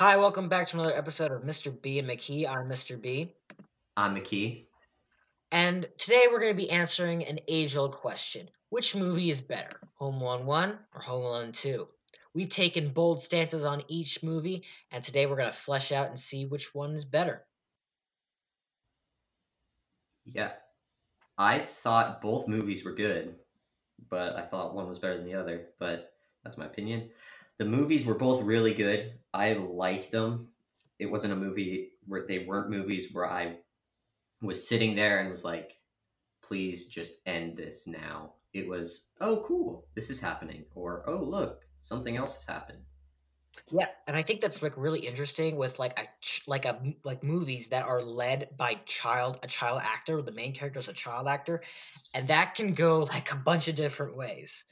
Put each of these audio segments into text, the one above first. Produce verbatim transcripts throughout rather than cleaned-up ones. Hi, welcome back to another episode of Mister B and McKee. I'm Mister B. I'm McKee. And today we're going to be answering an age-old question. Which movie is better, Home Alone one or Home Alone two? We've taken bold stances on each movie, and today we're going to flesh out and see which one is better. Yeah. I thought both movies were good, but I thought one was better than the other, but that's my opinion. The movies were both really good. I liked them. It wasn't a movie where they weren't movies where I was sitting there and was like, please just end this now. It was, oh, cool, this is happening. Or, oh, look, something else has happened. Yeah, and I think that's like really interesting with like a like a like movies that are led by child a child actor. The main character is a child actor, and that can go like a bunch of different ways.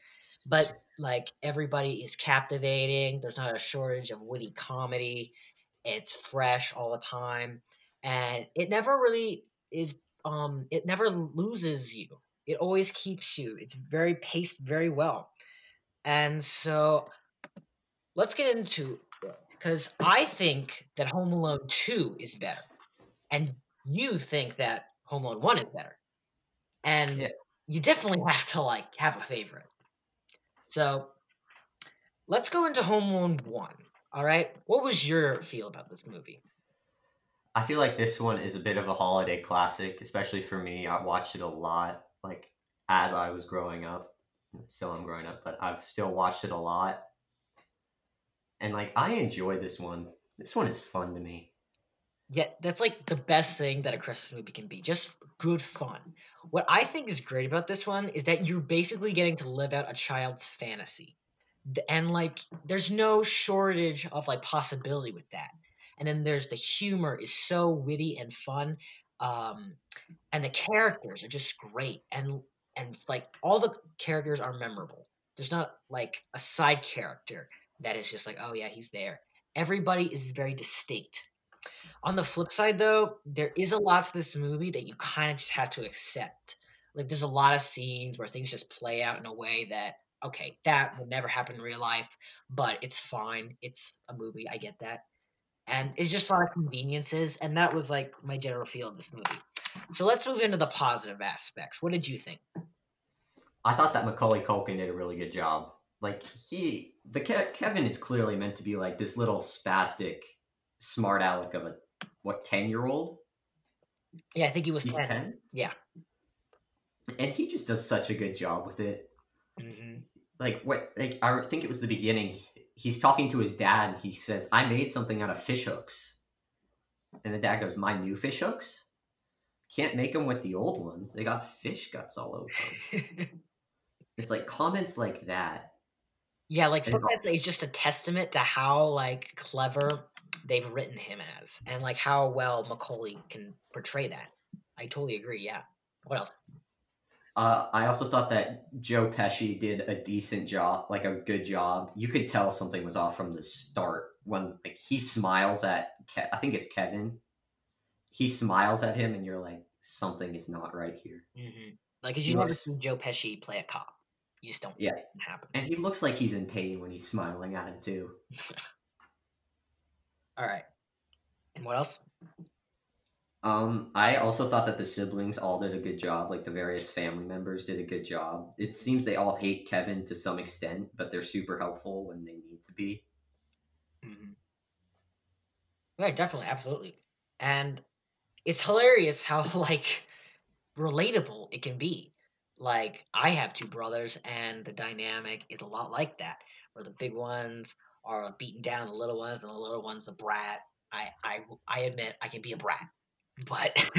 But like everybody is captivating. There's not a shortage of witty comedy. It's fresh all the time, and it never really is. Um, it never loses you. It always keeps you. It's very paced very well, and so. Let's get into it, because I think that Home Alone two is better, and you think that Home Alone one is better, and yeah. You definitely have to, like, have a favorite. So let's go into Home Alone one, all right? What was your feel about this movie? I feel like this one is a bit of a holiday classic, especially for me. I watched it a lot, like, as I was growing up. Still I'm growing up, but I've still watched it a lot. And, like, I enjoy this one. This one is fun to me. Yeah, that's, like, the best thing that a Christmas movie can be. Just good fun. What I think is great about this one is that you're basically getting to live out a child's fantasy. And, like, there's no shortage of, like, possibility with that. And then there's the humor is so witty and fun. Um, and the characters are just great. And, and like, all the characters are memorable. There's not, like, a side character that is just like, oh yeah, he's there. Everybody is very distinct. On the flip side though, there is a lot to this movie that you kind of just have to accept. Like there's a lot of scenes where things just play out in a way that, okay, that would never happen in real life, but it's fine. It's a movie, I get that. And it's just a lot of conveniences, and that was like my general feel of this movie. So let's move into the positive aspects. What did you think? I thought that Macaulay Culkin did a really good job. Like, he, the Ke- Kevin is clearly meant to be, like, this little spastic smart aleck of a, what, ten-year-old? Yeah, I think he was ten. ten? Yeah. And he just does such a good job with it. Mm-hmm. Like, what, like, I think it was the beginning. He's talking to his dad, and he says, I made something out of fish hooks. And the dad goes, my new fish hooks? Can't make them with the old ones. They got fish guts all over them. It's, like, comments like that. Yeah, like sometimes it's just a testament to how like clever they've written him as, and like how well Macaulay can portray that. I totally agree. Yeah. What else? Uh, I also thought that Joe Pesci did a decent job, like a good job. You could tell something was off from the start when like he smiles at Ke- I think it's Kevin. He smiles at him, and you're like, something is not right here. Mm-hmm. Like, cause you never see Joe Pesci play a cop. You just don't yeah. It happen. And he looks like he's in pain when he's smiling at him, too. All right. And what else? Um, I also thought that the siblings all did a good job. Like, the various family members did a good job. It seems they all hate Kevin to some extent, but they're super helpful when they need to be. Mm-hmm. Yeah, definitely. Absolutely. And it's hilarious how, like, relatable it can be. Like, I have two brothers, and the dynamic is a lot like that, where the big ones are beating down the little ones, and the little one's a brat. I I, I admit I can be a brat, but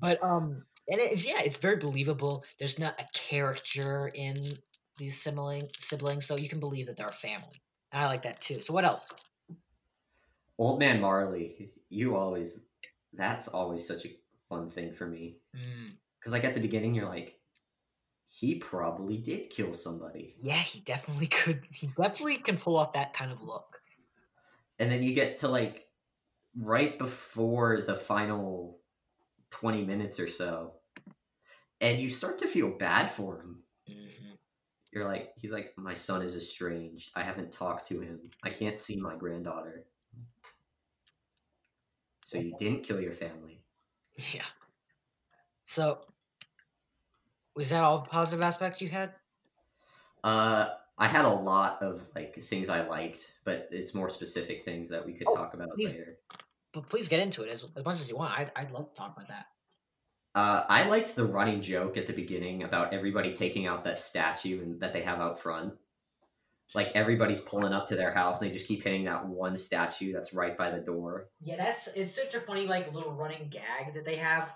but um, and it's yeah, it's very believable. There's not a caricature in these sibling siblings, so you can believe that they're a family. And I like that too. So what else? Old Man Marley, you always. That's always such a fun thing for me, because mm. like at the beginning, you're like. He probably did kill somebody. Yeah, he definitely could. He definitely can pull off that kind of look. And then you get to, like, right before the final twenty minutes or so, and you start to feel bad for him. Mm-hmm. You're like, he's like, my son is estranged. I haven't talked to him. I can't see my granddaughter. So you didn't kill your family. Yeah. So, was that all the positive aspects you had? Uh, I had a lot of like things I liked, but it's more specific things that we could oh, talk about please, later. But please get into it as, as much as you want. I, I'd love to talk about that. Uh, I liked the running joke at the beginning about everybody taking out that statue and that they have out front. Like, everybody's pulling up to their house, and they just keep hitting that one statue that's right by the door. Yeah, that's it's such a funny, like, little running gag that they have.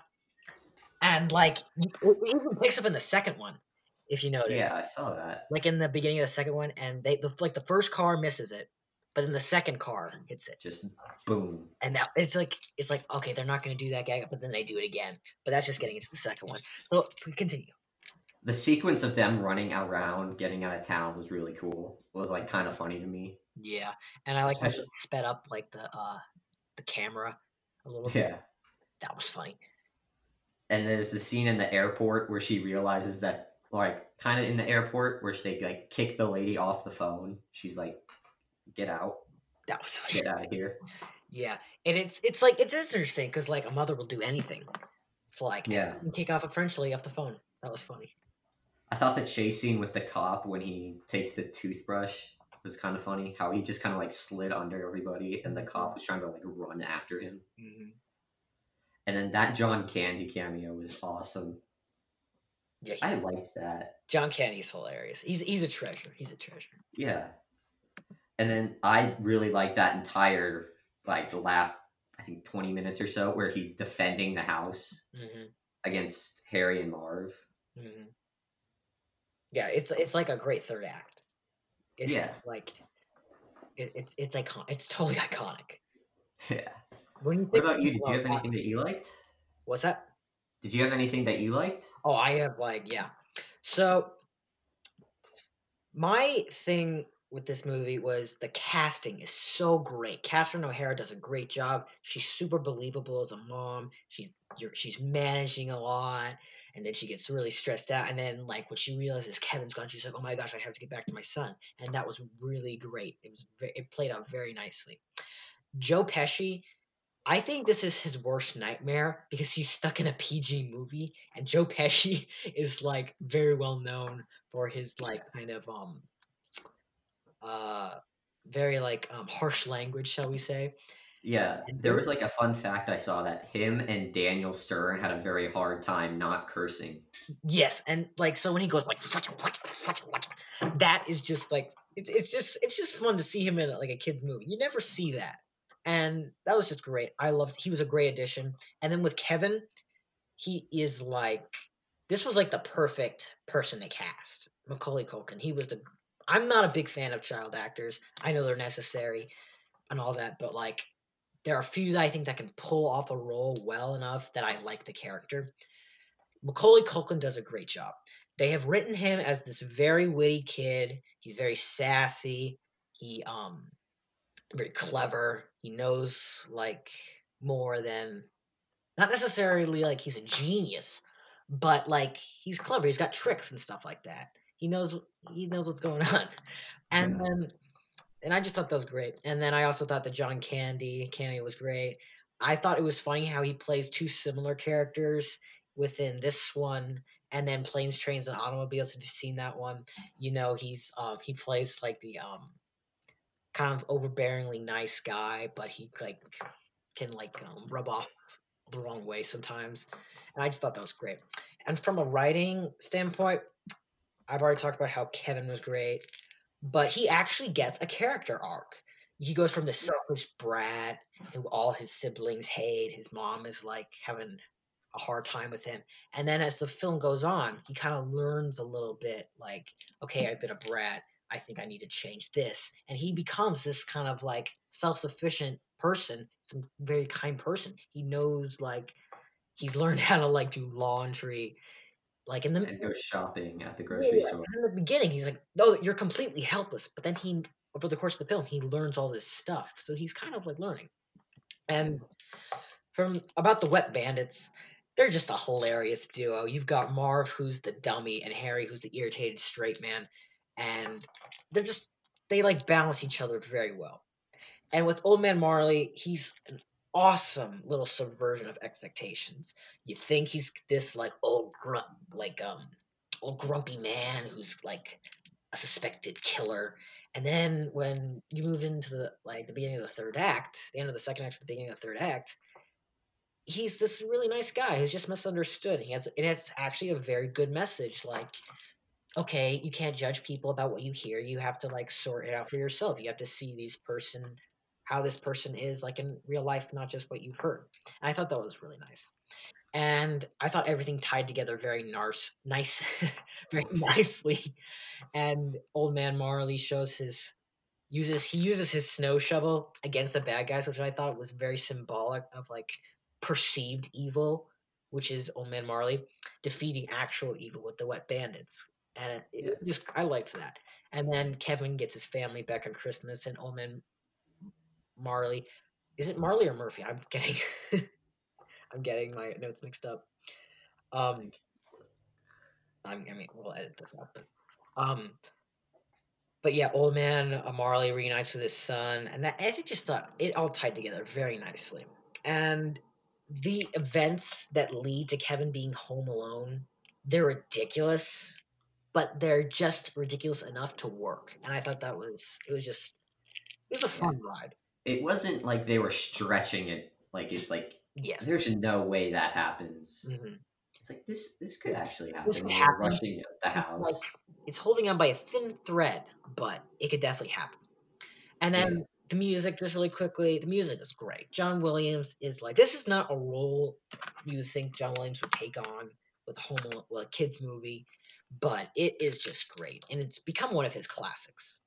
And, like, it picks up in the second one, if you notice. Yeah, I saw that. Like, in the beginning of the second one, and, they the, like, the first car misses it, but then the second car hits it. Just boom. And that it's like, it's like okay, they're not going to do that gag, but then they do it again. But that's just getting into the second one. So, continue. The sequence of them running around, getting out of town was really cool. It was, like, kind of funny to me. Yeah, and I like Especially... how it sped up, like, the uh, the camera a little bit. Yeah. That was funny. And there's the scene in the airport where she realizes that, like, kind of in the airport where they, like, kick the lady off the phone. She's like, get out. That was funny. Get out of here. Yeah, and it's, it's like, it's interesting because, like, a mother will do anything to, like, yeah. kick off a French lady off the phone. That was funny. I thought the chase scene with the cop when he takes the toothbrush was kind of funny. How he just kind of, like, slid under everybody, and the cop was trying to, like, run after him. Mm-hmm. And then that John Candy cameo was awesome. Yeah, he, I liked that. John Candy is hilarious. He's he's a treasure. He's a treasure. Yeah. And then I really like that entire, like, the last, I think, twenty minutes or so where he's defending the house mm-hmm. against Harry and Marv. Mm-hmm. Yeah, it's it's like a great third act. It's yeah. like it, it's it's iconic. It's totally iconic. Yeah. When you think what about you? Did you have anything that you liked? What's that? Did you have anything that you liked? Oh, I have like yeah. So my thing with this movie was the casting is so great. Catherine O'Hara does a great job. She's super believable as a mom. She's you're, she's managing a lot. And then she gets really stressed out. And then, like, when she realizes Kevin's gone, she's like, oh, my gosh, I have to get back to my son. And that was really great. It was very, it played out very nicely. Joe Pesci, I think this is his worst nightmare because he's stuck in a P G movie. And Joe Pesci is, like, very well known for his, like, kind of um, uh, very, like, um, harsh language, shall we say. Yeah, there was like a fun fact I saw that him and Daniel Stern had a very hard time not cursing. Yes, and like so when he goes like that is just like it's it's just it's just fun to see him in like a kid's movie. You never see that, and that was just great. I loved. He was a great addition. And then with Kevin, he is like this was like the perfect person to cast. Macaulay Culkin. He was the. I'm not a big fan of child actors. I know they're necessary, and all that, but like. There are a few that I think that can pull off a role well enough that I like the character. Macaulay Culkin does a great job. They have written him as this very witty kid. He's very sassy. He um very clever. He knows like more than not necessarily like he's a genius, but like he's clever. He's got tricks and stuff like that. He knows he knows what's going on. And yeah. then And I just thought that was great. And then I also thought the John Candy cameo was great. I thought it was funny how he plays two similar characters within this one and then Planes, Trains, and Automobiles. If you've seen that one, you know, he's um, he plays like the um, kind of overbearingly nice guy, but he like can like um, rub off the wrong way sometimes. And I just thought that was great. And from a writing standpoint, I've already talked about how Kevin was great. But he actually gets a character arc. He goes from this selfish brat who all his siblings hate. His mom is like having a hard time with him. And then as the film goes on, he kind of learns a little bit like, okay, I've been a brat. I think I need to change this. And he becomes this kind of like self-sufficient person, some very kind person. He knows like he's learned how to like do laundry. Like in the and go shopping at the grocery yeah, store. In the beginning, he's like, "No, you're completely helpless." But then he, over the course of the film, he learns all this stuff. So he's kind of like learning. And from about the Wet Bandits, they're just a hilarious duo. You've got Marv, who's the dummy, and Harry, who's the irritated straight man, and they're just they like balance each other very well. And with Old Man Marley, he's an awesome little subversion of expectations. You think he's this like old grunt, like um, old grumpy man who's like a suspected killer, and then when you move into the like the beginning of the third act, the end of the second act, to the beginning of the third act, he's this really nice guy who's just misunderstood. He has, and it's actually a very good message. Like, okay, you can't judge people about what you hear. You have to like sort it out for yourself. You have to see these person, how this person is like in real life, not just what you've heard. And I thought that was really nice. And I thought everything tied together very nice, nice, very nicely. And Old Man Marley shows his uses he uses his snow shovel against the bad guys, which I thought was very symbolic of like perceived evil, which is Old Man Marley defeating actual evil with the wet bandits. And it, it just I liked that. And then Kevin gets his family back on Christmas, and Old Man Marley, is it Marley or Murphy? I'm getting. I'm getting my notes mixed up. Um, I'm, I mean, we'll edit this out. But, um, but yeah, Old Man Marley reunites with his son, and that I just thought it all tied together very nicely. And the events that lead to Kevin being home alone, they're ridiculous, but they're just ridiculous enough to work. And I thought that was it was just it was a fun yeah. ride. It wasn't like they were stretching it. Like it's like. Yes. There's no way that happens. Mm-hmm. It's like, this This could actually happen. This could happen. Rushing out the house. Like, it's holding on by a thin thread, but it could definitely happen. And then yeah. the music, just really quickly, the music is great. John Williams is like, this is not a role you think John Williams would take on with a home alone, well, a kids movie, but it is just great. And it's become one of his classics.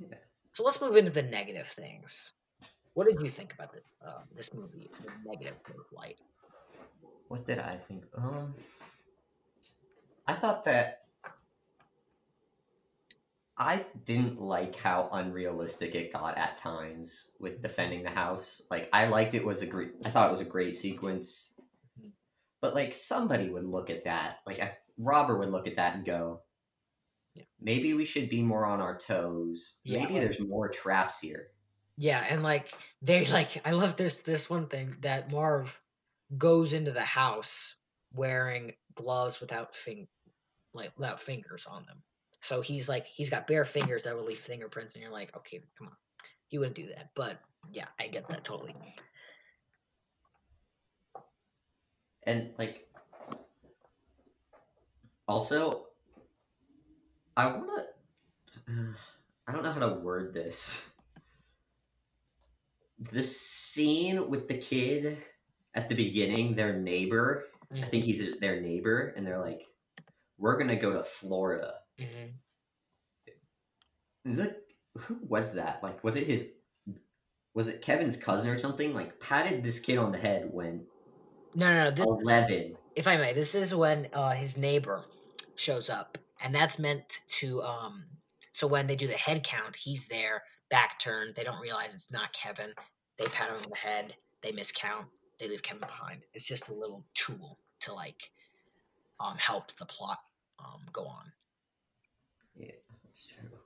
Yeah. So let's move into the negative things. What did you think about the, uh, this movie, the negative light? What did I think? Um, I thought that I didn't like how unrealistic it got at times with defending the house. Like, I liked it was a great, I thought it was a great sequence. But, like, somebody would look at that, like, a robber would look at that and go, yeah. maybe we should be more on our toes. Yeah. Maybe there's more traps here. Yeah, and like they like I love this this one thing that Marv goes into the house wearing gloves without fing like without fingers on them. So he's like he's got bare fingers that will leave fingerprints, and you're like, okay, come on, you wouldn't do that. But yeah, I get that totally. And like, also, I wanna uh, I don't know how to word this. The scene with the kid at the beginning, their neighbor, mm-hmm. I think he's their neighbor, and they're like, we're going to go to Florida. Mm-hmm. The, who was that? Like, was it his, was it Kevin's cousin or something? Like, patted this kid on the head when no, no, no, this eleven. Is, if I may, this is when uh, his neighbor shows up, and that's meant to, um, so when they do the head count, he's there. Back turn, they don't realize it's not Kevin. They pat him on the head, they miscount, they leave Kevin behind. It's just a little tool to like um help the plot um go on. Yeah, that's true.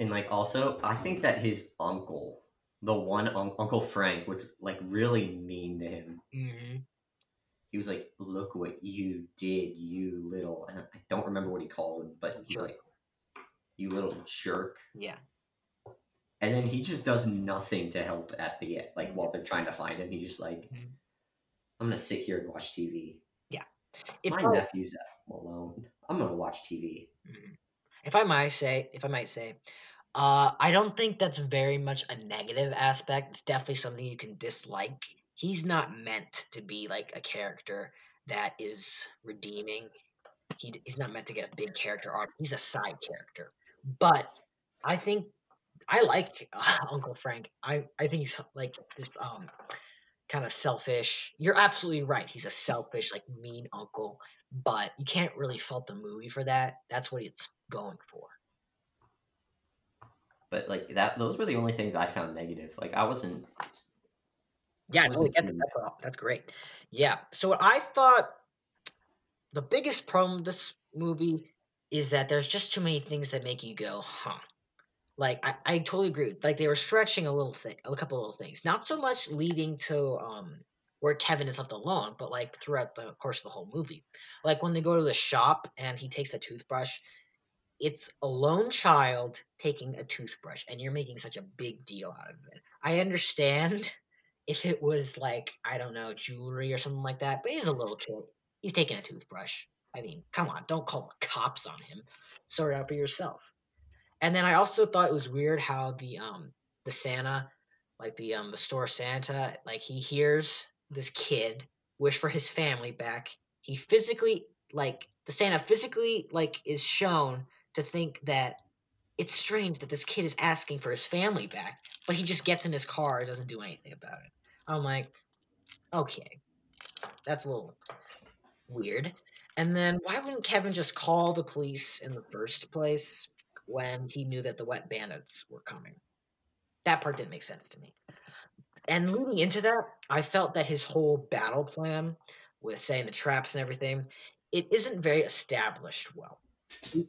And like also, I think that his uncle, the one un- Uncle Frank, was like really mean to him. Mm-hmm. He was like, "Look what you did, you little." And I don't remember what he calls him, but he's sure. like. You little jerk. Yeah. And then he just does nothing to help at the end. Like, while they're trying to find him, he's just like, mm-hmm. I'm going to sit here and watch T V. Yeah. If My I, nephew's at home alone. I'm going to watch T V. If I might say, if I might say, uh, I don't think that's very much a negative aspect. It's definitely something you can dislike. He's not meant to be, like, a character that is redeeming. He, he's not meant to get a big character arc. He's a side character. But I think I like uh, Uncle Frank. I, I think he's like this um kind of selfish. You're absolutely right. He's a selfish, like mean uncle. But you can't really fault the movie for that. That's what it's going for. But like that, those were the only things I found negative. Like I wasn't. Yeah, I wasn't totally get that. That's, that's great. Yeah. So what I thought the biggest problem with this movie is that there's just too many things that make you go, huh, like I, I totally agree. Like they were stretching a little thing, a couple little things, not so much leading to um where Kevin is left alone, but like throughout the course of the whole movie, like when they go to the shop and he takes a toothbrush, it's a lone child taking a toothbrush, and you're making such a big deal out of it. I understand if it was like, I don't know, jewelry or something like that, but he's a little kid. He's taking a toothbrush. I mean, come on, don't call the cops on him. Sort it out for yourself. And then I also thought it was weird how the um the Santa, like the um the store Santa, like he hears this kid wish for his family back. He physically, like the Santa physically, like is shown to think that it's strange that this kid is asking for his family back, but he just gets in his car and doesn't do anything about it. I'm like, okay, that's a little weird. And then why wouldn't Kevin just call the police in the first place when he knew that the wet bandits were coming? That part didn't make sense to me. And leading into that, I felt that his whole battle plan with setting the traps and everything, it isn't very established well.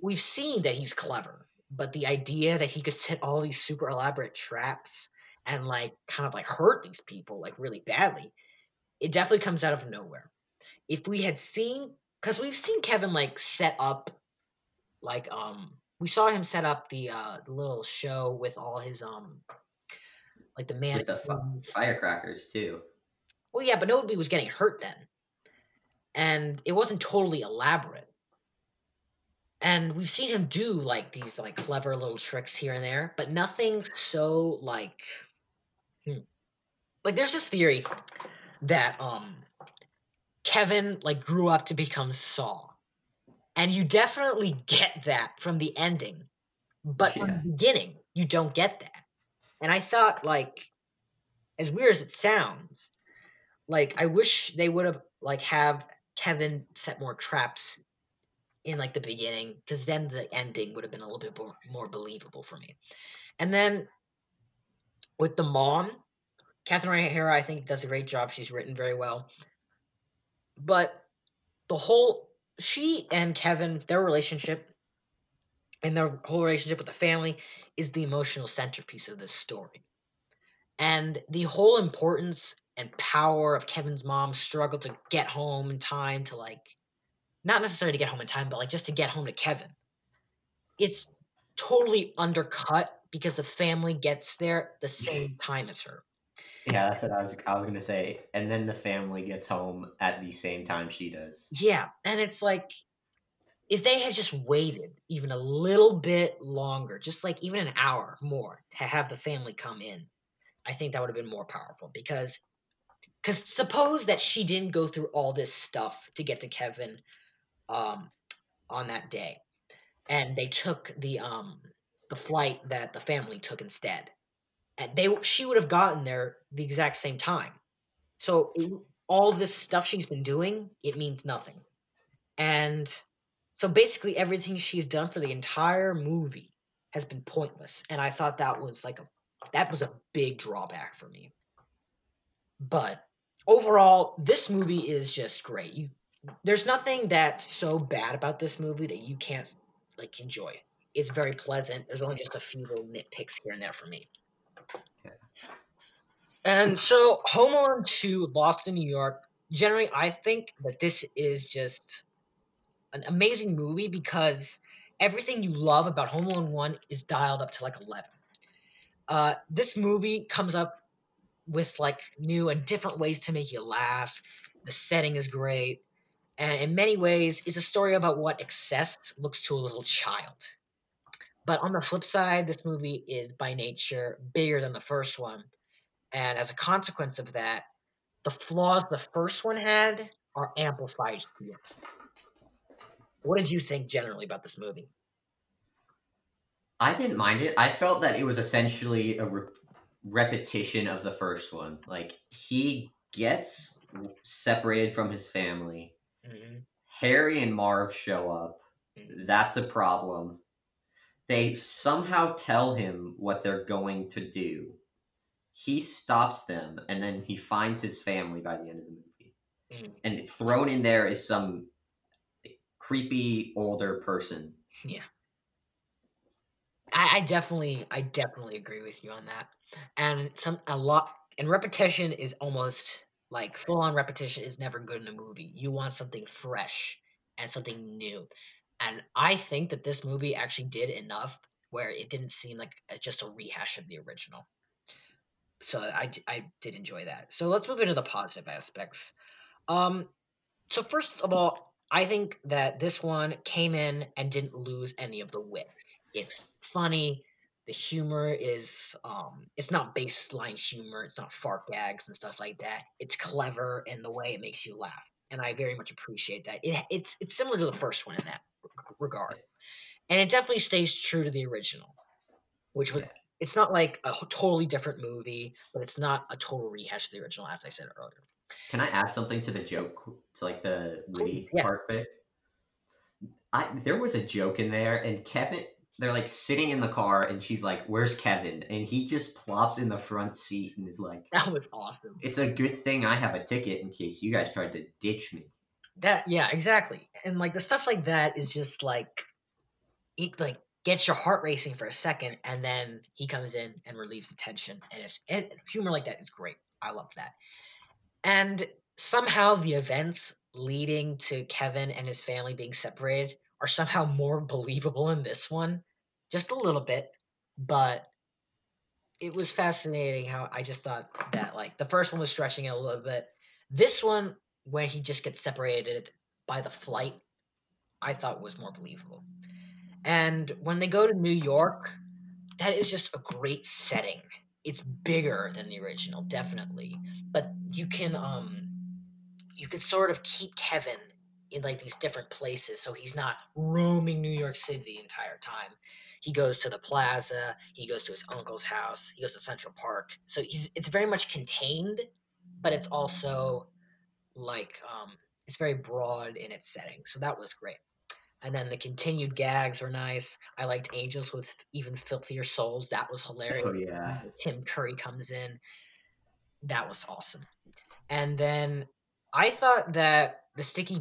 We've seen that he's clever, but the idea that he could set all these super elaborate traps and like kind of like hurt these people like really badly, it definitely comes out of nowhere. If we had seen, because we've seen Kevin like set up, like um, we saw him set up the uh the little show with all his um, like the man with the f- firecrackers too. Well, yeah, but nobody was getting hurt then, and it wasn't totally elaborate. And we've seen him do like these like clever little tricks here and there, but nothing so like, hmm. like there's this theory that um. Kevin, like, grew up to become Saw. And you definitely get that from the ending. But yeah. From the beginning, you don't get that. And I thought, like, as weird as it sounds, like, I wish they would have, like, have Kevin set more traps in, like, the beginning, because then the ending would have been a little bit more, more believable for me. And then with the mom, Catherine O'Hara, I think, does a great job. She's written very well. But the whole, she and Kevin, their relationship and their whole relationship with the family is the emotional centerpiece of this story. And the whole importance and power of Kevin's mom's struggle to get home in time to like, not necessarily to get home in time, but like just to get home to Kevin. It's totally undercut because the family gets there the same time as her. Yeah, that's what I was I was going to say. And then the family gets home at the same time she does. Yeah, and it's like, if they had just waited even a little bit longer, just like even an hour more to have the family come in, I think that would have been more powerful. Because cause suppose that she didn't go through all this stuff to get to Kevin um, on that day. And they took the um, the flight that the family took instead. They she would have gotten there the exact same time. So it, all this stuff she's been doing, it means nothing. And so basically everything she's done for the entire movie has been pointless. And I thought that was like a that was a big drawback for me. But overall, this movie is just great. You there's nothing that's so bad about this movie that you can't like enjoy. It's very pleasant. There's only just a few little nitpicks here and there for me. And so Home Alone two, Lost in New York, generally I think that this is just an amazing movie because everything you love about Home Alone one is dialed up to like eleven. Uh, this movie comes up with like new and different ways to make you laugh. The setting is great. And in many ways, it's a story about what excess looks to a little child. But on the flip side, this movie is by nature bigger than the first one. And as a consequence of that, the flaws the first one had are amplified here. What did you think generally about this movie? I didn't mind it. I felt that it was essentially a re- repetition of the first one. Like, he gets separated from his family. Mm-hmm. Harry and Marv show up. Mm-hmm. That's a problem. They somehow tell him what they're going to do. He stops them, and then he finds his family by the end of the movie. Mm. And thrown in there is some creepy older person. Yeah. I, I definitely, I definitely agree with you on that. And some a lot, and repetition is almost like full on repetition is never good in a movie. You want something fresh and something new. And I think that this movie actually did enough where it didn't seem like just a rehash of the original. So I, I did enjoy that. So let's move into the positive aspects. Um, so first of all, I think that this one came in and didn't lose any of the wit. It's funny. The humor is, um, it's not baseline humor. It's not fart gags and stuff like that. It's clever in the way it makes you laugh. And I very much appreciate that. It, it's it's similar to the first one in that regard. And it definitely stays true to the original, which was, it's not like a totally different movie, but it's not a total rehash of the original, as I said earlier. Can I add something to the joke, to like the witty yeah. part of it? I, there was a joke in there, and Kevin, they're like sitting in the car, and she's like, "Where's Kevin?" And he just plops in the front seat and is like, "That was awesome. It's a good thing I have a ticket in case you guys tried to ditch me." That, yeah, exactly. And like the stuff like that is just like, it like gets your heart racing for a second, and then he comes in and relieves the tension. And it's and humor like that is great. I love that. And somehow the events leading to Kevin and his family being separated are somehow more believable in this one. Just a little bit, but it was fascinating how I just thought that, like, the first one was stretching it a little bit. This one, when he just gets separated by the flight, I thought was more believable. And when they go to New York, that is just a great setting. It's bigger than the original, definitely. But you can, um, you can sort of keep Kevin in, like, these different places, so he's not roaming New York City the entire time. He goes to the plaza, he goes to his uncle's house, he goes to Central Park. So he's it's very much contained, but it's also like um, it's very broad in its setting. So that was great. And then the continued gags were nice. I liked Angels with Even Filthier Souls. That was hilarious. Oh, yeah. Tim Curry comes in. That was awesome. And then I thought that the sticky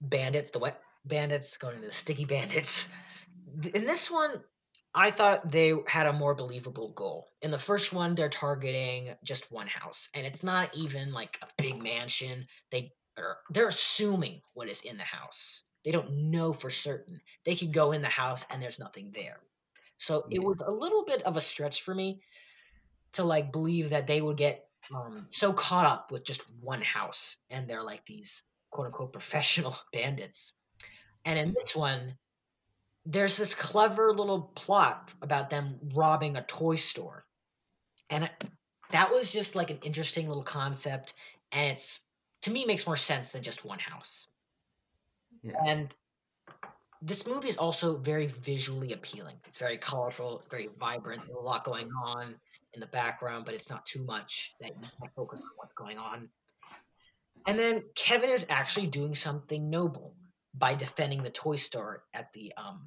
bandits, the wet bandits, going into the sticky bandits. In this one, I thought they had a more believable goal. In the first one, they're targeting just one house, and it's not even like a big mansion. They are, they're assuming what is in the house. They don't know for certain. They could go in the house and there's nothing there. So yeah. It was a little bit of a stretch for me to like believe that they would get um, so caught up with just one house, and they're like these quote-unquote professional bandits. And in this one, there's this clever little plot about them robbing a toy store, and that was just like an interesting little concept, and it's, to me, makes more sense than just one house. Yeah. And this movie is also very visually appealing. It's very colorful, it's very vibrant, there's a lot going on in the background, but it's not too much that you can't focus on what's going on. And then Kevin is actually doing something noble by defending the toy store at the um,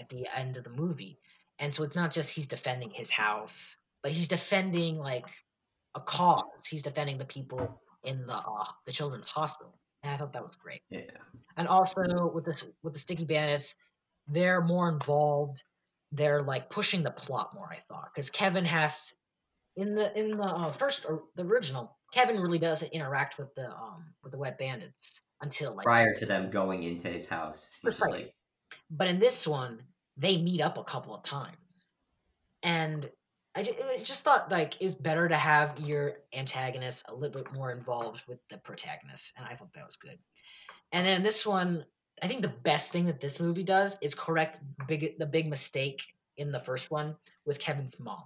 at the end of the movie. And so it's not just he's defending his house, but he's defending like a cause. He's defending the people in the uh, the children's hospital. And I thought that was great. Yeah. And also with this with the Sticky Bandits, they're more involved. They're like pushing the plot more, I thought, because Kevin has in the in the uh, first or the original. Kevin really doesn't interact with the um with the wet bandits until like prior to them going into his house. Just like... But in this one, they meet up a couple of times, and I just thought like it was better to have your antagonist a little bit more involved with the protagonist, and I thought that was good. And then in this one, I think the best thing that this movie does is correct the big the big mistake in the first one with Kevin's mom.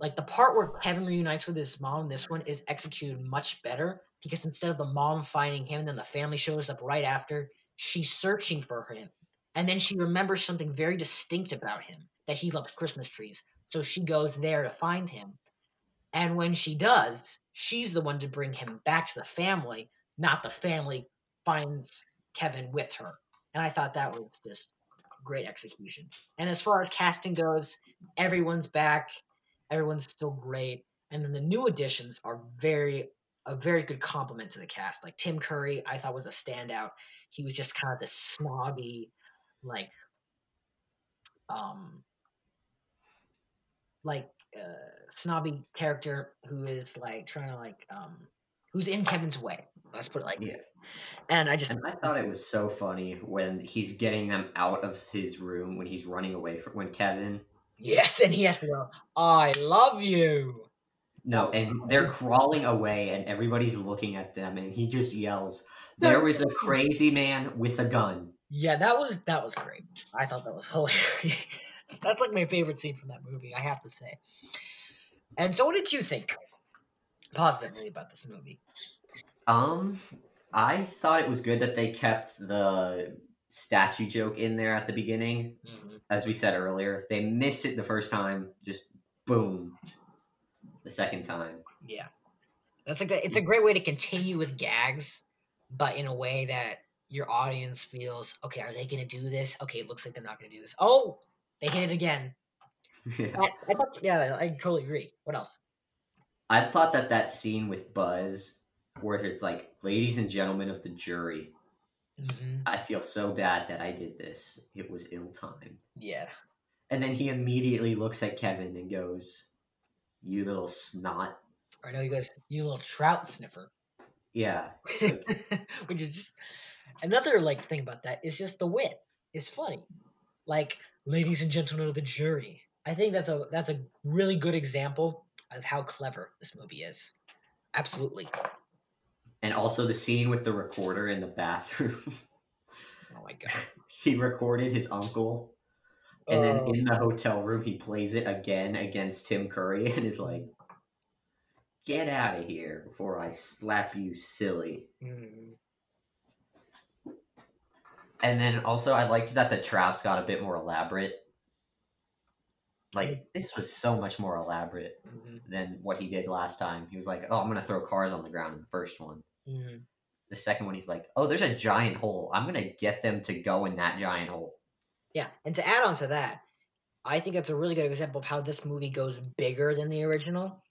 Like, the part where Kevin reunites with his mom, this one is executed much better, because instead of the mom finding him, then the family shows up right after. She's searching for him, and then she remembers something very distinct about him, that he loves Christmas trees, so she goes there to find him. And when she does, she's the one to bring him back to the family, not the family finds Kevin with her. And I thought that was just great execution. And as far as casting goes, everyone's back. Everyone's still great. And then the new additions are very a very good compliment to the cast. Like Tim Curry, I thought was a standout. He was just kind of this snobby, like um, like uh, snobby character who is like trying to like um, who's in Kevin's way. Let's put it like yeah. And I just and I thought it was so funny when he's getting them out of his room when he's running away from when Kevin. Yes, and he has to go, I love you. No, and they're crawling away and everybody's looking at them and he just yells, there was a crazy man with a gun. Yeah, that was that was great. I thought that was hilarious. That's like my favorite scene from that movie, I have to say. And so what did you think positively about this movie? Um, I thought it was good that they kept the statue joke in there at the beginning. Mm-hmm. As we said earlier, they missed it the first time, just boom, the second time. Yeah. That's a good, it's a great way to continue with gags, but in a way that your audience feels, okay, are they going to do this? Okay, it looks like they're not going to do this. Oh, they hit it again. Yeah. I, I thought, yeah, I totally agree. What else? I thought that that scene with Buzz, where it's like, ladies and gentlemen of the jury, mm-hmm. I feel so bad that I did this. It was ill-timed. Yeah. And then he immediately looks at Kevin and goes, you little snot. Or no, he goes, you little trout sniffer. Yeah. Which is just another like thing about that is just the wit. It's funny. Like, ladies and gentlemen of the jury. I think that's a that's a really good example of how clever this movie is. Absolutely. And also the scene with the recorder in the bathroom. Oh my god. He recorded his uncle. And oh. Then in the hotel room, he plays it again against Tim Curry and is like, get out of here before I slap you, silly. Mm. And then also, I liked that the traps got a bit more elaborate. Like, this was so much more elaborate mm-hmm. than what he did last time. He was like, oh, I'm going to throw cars on the ground in the first one. Mm-hmm. The second one, he's like, oh, there's a giant hole. I'm going to get them to go in that giant hole. Yeah, and to add on to that, I think that's a really good example of how this movie goes bigger than the original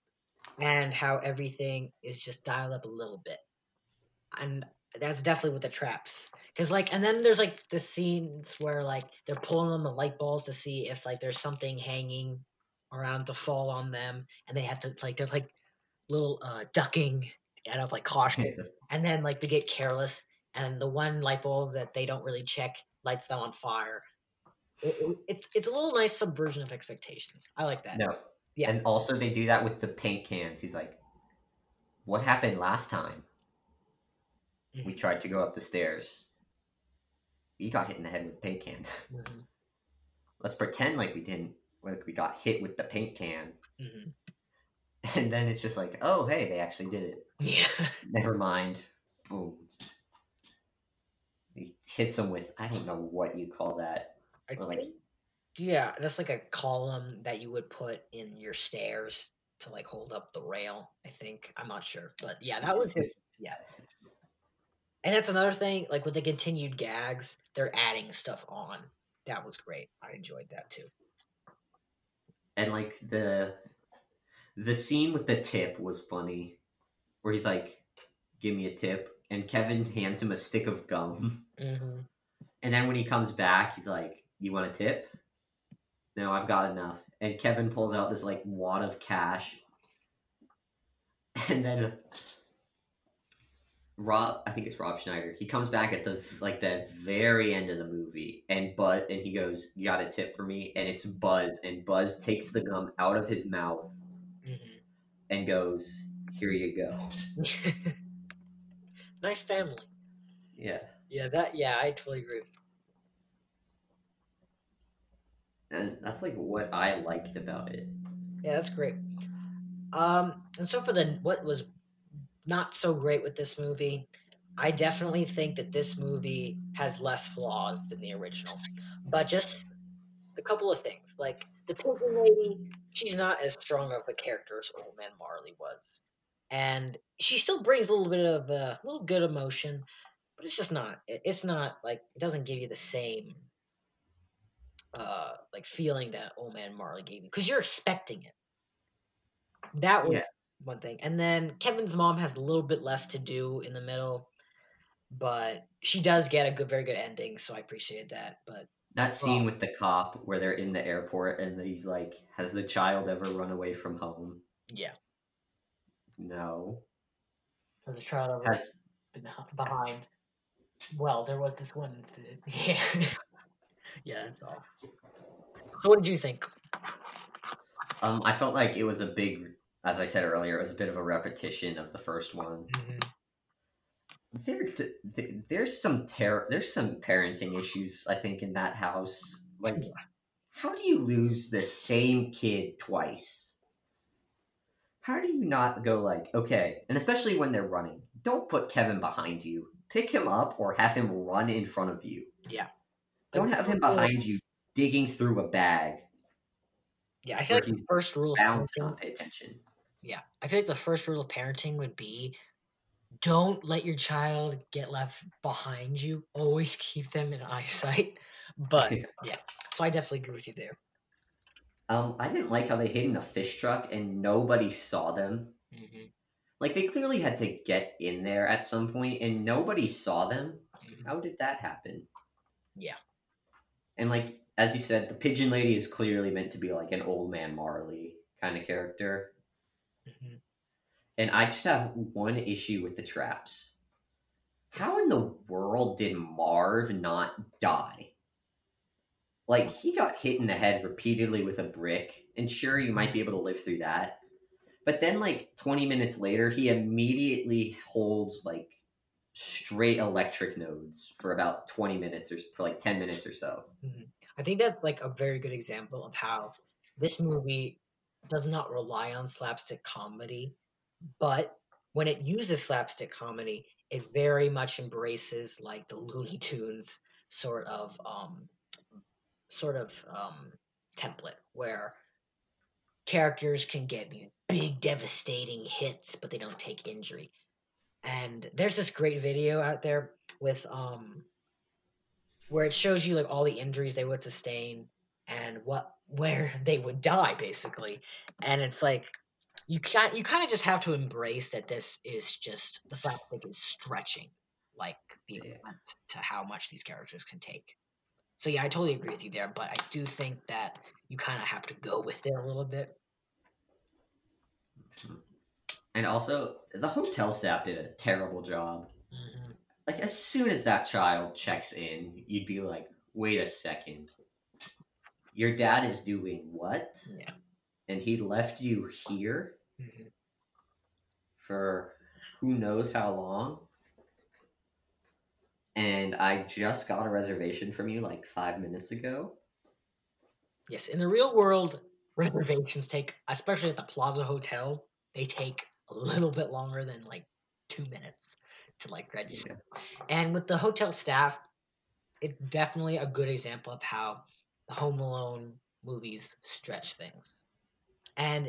and how everything is just dialed up a little bit. And that's definitely with the traps. Because, like, and then there's, like, the scenes where, like, they're pulling on the light bulbs to see if, like, there's something hanging around to fall on them. And they have to, like, they're, like, little uh, ducking out of, like, caution. And then, like, they get careless. And the one light bulb that they don't really check lights them on fire. It's it's a little nice subversion of expectations. I like that. No, yeah, and also they do that with the paint cans. He's like, "What happened last time? Mm-hmm. We tried to go up the stairs. You got hit in the head with a paint can. Mm-hmm. Let's pretend like we didn't. Like we got hit with the paint can." Mm-hmm. And then it's just like, "Oh, hey, they actually did it. Yeah, never mind. Boom." He hits them with I don't know what you call that. Or like, yeah, that's like a column that you would put in your stairs to like hold up the rail, I think. I'm not sure. But yeah, that was his, yeah. And that's another thing, like with the continued gags, they're adding stuff on. That was great. I enjoyed that too. And like the the scene with the tip was funny, where he's like, give me a tip. And Kevin hands him a stick of gum. Mm-hmm. And then when he comes back, he's like, you want a tip? No, I've got enough. And Kevin pulls out this like wad of cash. And then Rob, I think it's Rob Schneider. He comes back at the like the very end of the movie and Buzz, and he goes, you got a tip for me? And it's Buzz. And Buzz takes the gum out of his mouth mm-hmm. and goes, here you go. Nice family. Yeah. Yeah, that, yeah, I totally agree. And that's, like, what I liked about it. Yeah, that's great. Um, and so for the what was not so great with this movie, I definitely think that this movie has less flaws than the original. But just a couple of things. Like, the Pigeon Lady, she's not as strong of a character as Old Man Marley was. And she still brings a little bit of a little good emotion, but it's just not. It's not, like, it doesn't give you the same uh like feeling that Old Man Marley gave you because you're expecting it. That was yeah. one thing. And then Kevin's mom has a little bit less to do in the middle, but she does get a good very good ending, so I appreciated that. But That scene with the cop where they're in the airport and he's like, has the child ever run away from home? Yeah. No. Has the child ever has... been behind? Well, there was this one incident. Yeah. Yeah, that's all. So what did you think? Um, I felt like it was a big, as I said earlier, it was a bit of a repetition of the first one. Mm-hmm. There, th- there's some ter- there's some parenting issues, I think, in that house. Like, how do you lose the same kid twice? How do you not go like, okay, and especially when they're running, don't put Kevin behind you. Pick him up or have him run in front of you. Yeah. Don't have him behind you digging through a bag. Yeah, I feel like the first rule of parenting, not pay attention. Yeah, I feel like the first rule of parenting would be don't let your child get left behind you. Always keep them in eyesight. But yeah, yeah. So I definitely agree with you there. Um, I didn't like how they hid in a fish truck and nobody saw them. Mm-hmm. Like, they clearly had to get in there at some point and nobody saw them. Mm-hmm. How did that happen? Yeah. And like, as you said, the pigeon lady is clearly meant to be like an old man Marley kind of character. Mm-hmm. And I just have one issue with the traps. How in the world did Marv not die? Like, he got hit in the head repeatedly with a brick, and sure, you might be able to live through that. But then, like, twenty minutes later, he immediately holds, like, straight electric nodes for about twenty minutes or for like ten minutes or so. Mm-hmm. I think that's like a very good example of how this movie does not rely on slapstick comedy, but when it uses slapstick comedy, it very much embraces like the Looney Tunes sort of um sort of um template where characters can get these big devastating hits but they don't take injury. And there's this great video out there with um, where it shows you like all the injuries they would sustain and what where they would die basically. And it's like you can't you kind of just have to embrace that this is just the slapstick is stretching like the amount to how much these characters can take. So yeah, I totally agree with you there, but I do think that you kind of have to go with it a little bit. And also, the hotel staff did a terrible job. Mm-hmm. Like, as soon as that child checks in, you'd be like, wait a second. Your dad is doing what? Yeah. And he left you here? Mm-hmm. For who knows how long? And I just got a reservation from you like five minutes ago. Yes, in the real world, reservations take, especially at the Plaza Hotel, they take a little bit longer than like two minutes to like register. And with the hotel staff, it's definitely a good example of how the Home Alone movies stretch things. And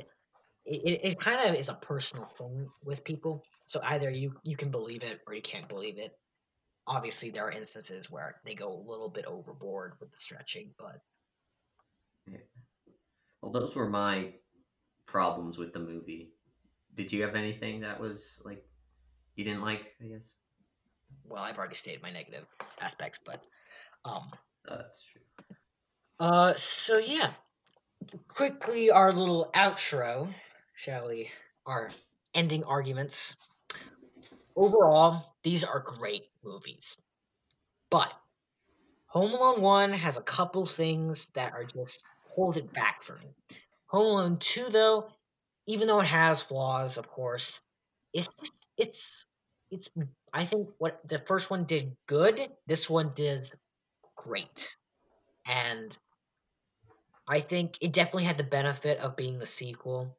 it, it, it kind of is a personal thing with people. So either you, you can believe it or you can't believe it. Obviously there are instances where they go a little bit overboard with the stretching, but. Yeah. Well, those were my problems with the movie. Did you have anything that was, like, you didn't like, I guess? Well, I've already stated my negative aspects, but, um... Oh, that's true. Uh, so, yeah. Quickly, our little outro, shall we? Our ending arguments. Overall, these are great movies. But Home Alone one has a couple things that are just hold it back for me. Home Alone two, though, even though it has flaws, of course, it's just, it's, it's, I think what the first one did good, this one did great. And I think it definitely had the benefit of being the sequel.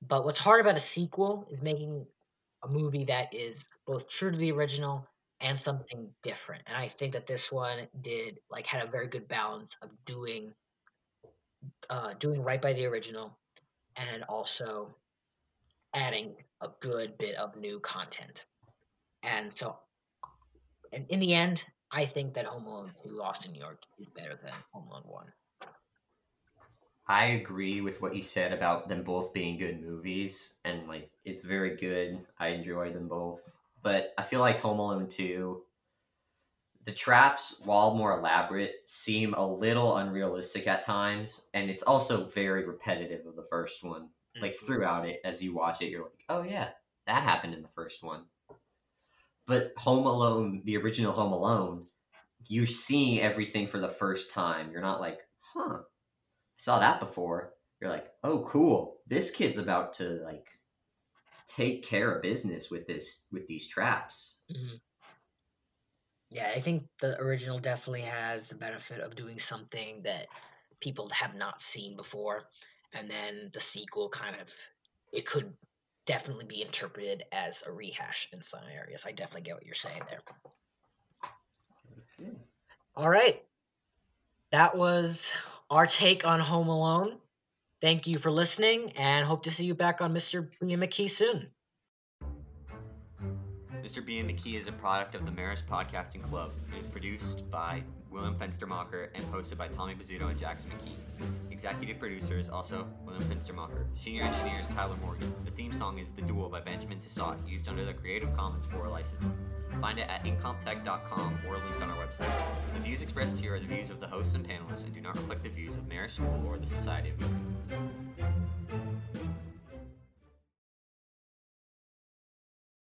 But what's hard about a sequel is making a movie that is both true to the original and something different. And I think that this one did, like, had a very good balance of doing, uh, doing right by the original, and also adding a good bit of new content. And so, and in the end, I think that Home Alone two Lost in New York is better than Home Alone one. I agree with what you said about them both being good movies, and like, it's very good. I enjoy them both, but I feel like Home Alone two, The traps, while more elaborate, seem a little unrealistic at times, and it's also very repetitive of the first one. Mm-hmm. Like, throughout it, as you watch it, you're like, oh yeah, that happened in the first one. But Home Alone, the original Home Alone, you're seeing everything for the first time. You're not like, huh, I saw that before. You're like, oh, cool, this kid's about to, like, take care of business with this, with these traps. Mm-hmm. Yeah, I think the original definitely has the benefit of doing something that people have not seen before. And then the sequel kind of, it could definitely be interpreted as a rehash in some areas. I definitely get what you're saying there. Okay. All right. That was our take on Home Alone. Thank you for listening, and hope to see you back on Mister B and McKee soon. Mister B and McKee is a product of the Marist Podcasting Club. It is produced by William Fenstermacher and hosted by Tommy Bizzuto and Jackson McKee. Executive producer is also William Fenstermacher. Senior engineer is Tyler Morgan. The theme song is The Duel by Benjamin Tissot, used under the Creative Commons four license. Find it at Incomptech dot com or linked on our website. The views expressed here are the views of the hosts and panelists and do not reflect the views of Marist School or the Society of Ewing.